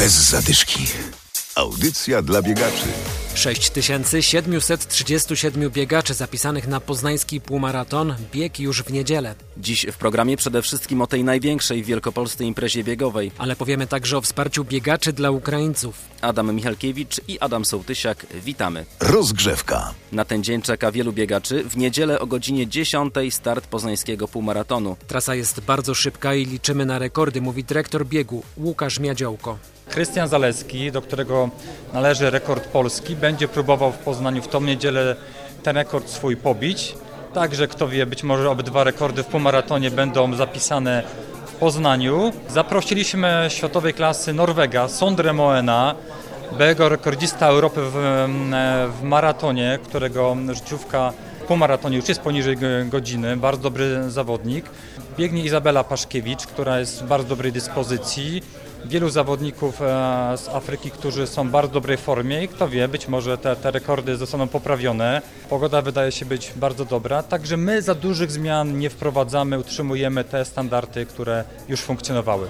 bez zadyszki. Audycja dla biegaczy. 6737 biegaczy zapisanych na poznański półmaraton. Bieg już w niedzielę. Dziś w programie przede wszystkim o tej największej w Wielkopolsce imprezie biegowej. Ale powiemy także o wsparciu biegaczy dla Ukraińców. Adam Michalkiewicz i Adam Sołtysiak, witamy. Rozgrzewka. Na ten dzień czeka wielu biegaczy. W niedzielę o godzinie 10 start poznańskiego półmaratonu. Trasa jest bardzo szybka i liczymy na rekordy, mówi dyrektor biegu Łukasz Miodziołko. Krystian Zalewski, do którego należy rekord Polski, będzie próbował w Poznaniu w tą niedzielę ten rekord swój pobić. Także kto wie, być może obydwa rekordy w półmaratonie będą zapisane w Poznaniu. Zaprosiliśmy światowej klasy Norwega Sondre Moena, byłego rekordzista Europy w maratonie, którego życiówka w półmaratonie już jest poniżej godziny. Bardzo dobry zawodnik. Biegnie Izabela Paszkiewicz, która jest w bardzo dobrej dyspozycji. Wielu zawodników z Afryki, którzy są w bardzo dobrej formie i kto wie, być może te rekordy zostaną poprawione. Pogoda wydaje się być bardzo dobra, także my za dużych zmian nie wprowadzamy, utrzymujemy te standardy, które już funkcjonowały.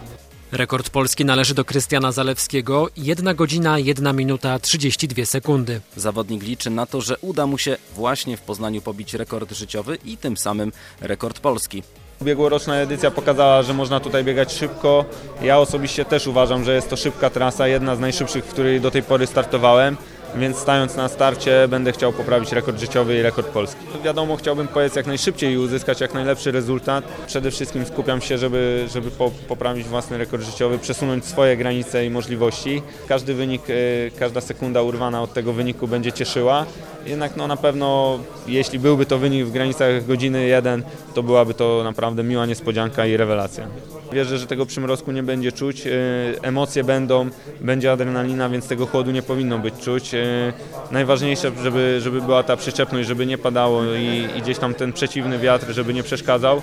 Rekord Polski należy do Krystiana Zalewskiego, 1 godzina, 1 minuta, 32 sekundy. Zawodnik liczy na to, że uda mu się właśnie w Poznaniu pobić rekord życiowy i tym samym rekord Polski. Ubiegłoroczna edycja pokazała, że można tutaj biegać szybko. Ja osobiście też uważam, że jest to szybka trasa, jedna z najszybszych, w której do tej pory startowałem, więc stając na starcie będę chciał poprawić rekord życiowy i rekord Polski. Wiadomo, chciałbym pojechać jak najszybciej i uzyskać jak najlepszy rezultat. Przede wszystkim skupiam się, żeby poprawić własny rekord życiowy, przesunąć swoje granice i możliwości. Każdy wynik, każda sekunda urwana od tego wyniku będzie cieszyła. Jednak na pewno, jeśli byłby to wynik w granicach godziny 1, to byłaby to naprawdę miła niespodzianka i rewelacja. Wierzę, że tego przymrozku nie będzie czuć, emocje będą, będzie adrenalina, więc tego chłodu nie powinno być czuć. Najważniejsze, żeby była ta przyczepność, żeby nie padało i gdzieś tam ten przeciwny wiatr, żeby nie przeszkadzał,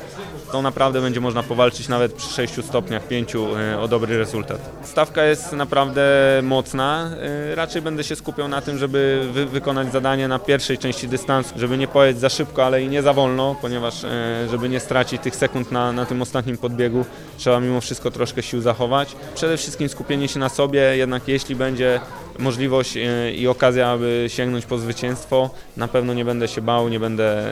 to naprawdę będzie można powalczyć nawet przy 6 stopniach, 5 o dobry rezultat. Stawka jest naprawdę mocna, raczej będę się skupiał na tym, żeby wykonać zadanie na pierwszej części dystansu, żeby nie pojechać za szybko, ale i nie za wolno, ponieważ żeby nie stracić tych sekund na tym ostatnim podbiegu, trzeba mimo wszystko troszkę sił zachować. Przede wszystkim skupienie się na sobie, jednak jeśli będzie możliwość i okazja, aby sięgnąć po zwycięstwo, na pewno nie będę się bał,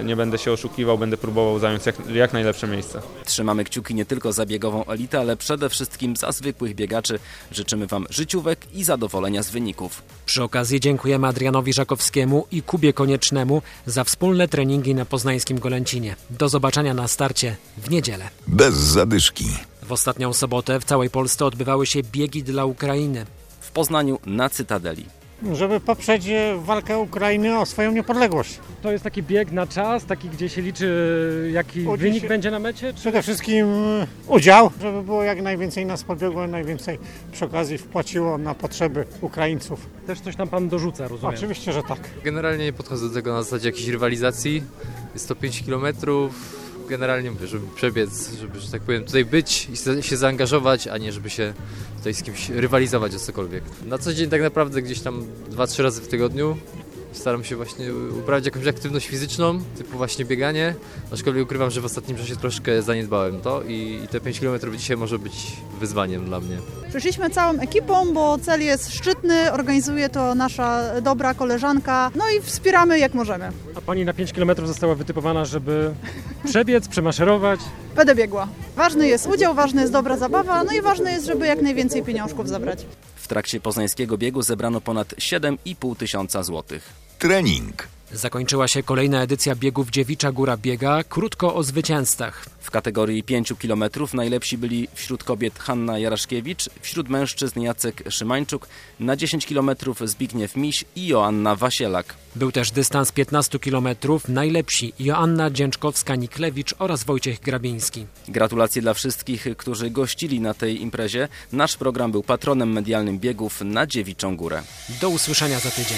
nie będę się oszukiwał, będę próbował zająć jak najlepsze miejsce. Trzymamy kciuki nie tylko za biegową elitę, ale przede wszystkim za zwykłych biegaczy. Życzymy Wam życiówek i zadowolenia z wyników. Przy okazji dziękujemy Adrianowi Żakowskiemu i Kubie Koniecznemu za wspólne treningi na poznańskim Golęcinie. Do zobaczenia na starcie w niedzielę. Bez zadyszki. W ostatnią sobotę w całej Polsce odbywały się biegi dla Ukrainy. W Poznaniu na Cytadeli. Żeby poprzeć walkę Ukrainy o swoją niepodległość. To jest taki bieg na czas, taki gdzie się liczy jaki wynik będzie na mecie? Czy... Przede wszystkim udział, żeby było jak najwięcej nas podbiegło, najwięcej przy okazji wpłaciło na potrzeby Ukraińców. Też coś tam Pan dorzuca, rozumiem? Oczywiście, że tak. Generalnie nie podchodzę do tego na zasadzie jakiejś rywalizacji. Jest to 5 kilometrów. Generalnie mówię, żeby przebiec, żeby, że tak powiem, tutaj być i się zaangażować, a nie żeby się tutaj z kimś rywalizować o cokolwiek. Na co dzień tak naprawdę gdzieś tam 2-3 razy w tygodniu staram się właśnie uprawiać jakąś aktywność fizyczną, typu właśnie bieganie, aczkolwiek ukrywam, że w ostatnim czasie troszkę zaniedbałem to i te 5 km dzisiaj może być wyzwaniem dla mnie. Przyszliśmy całą ekipą, bo cel jest szczytny, organizuje to nasza dobra koleżanka, no i wspieramy jak możemy. A Pani na 5 km została wytypowana, żeby przebiec, przemaszerować? Będę biegła. Ważny jest udział, ważna jest dobra zabawa, no i ważne jest, żeby jak najwięcej pieniążków zabrać. W trakcie poznańskiego biegu zebrano ponad 7,5 tysiąca złotych. Trening. Zakończyła się kolejna edycja biegów Dziewicza Góra Biega. Krótko o zwycięzcach. W kategorii 5 km najlepsi byli wśród kobiet Hanna Jaraszkiewicz, wśród mężczyzn Jacek Szymańczuk, na 10 km Zbigniew Miś i Joanna Wasielak. Był też dystans 15 km, najlepsi Joanna Dzięczkowska-Niklewicz oraz Wojciech Grabiński. Gratulacje dla wszystkich, którzy gościli na tej imprezie. Nasz program był patronem medialnym biegów na Dziewiczą Górę. Do usłyszenia za tydzień.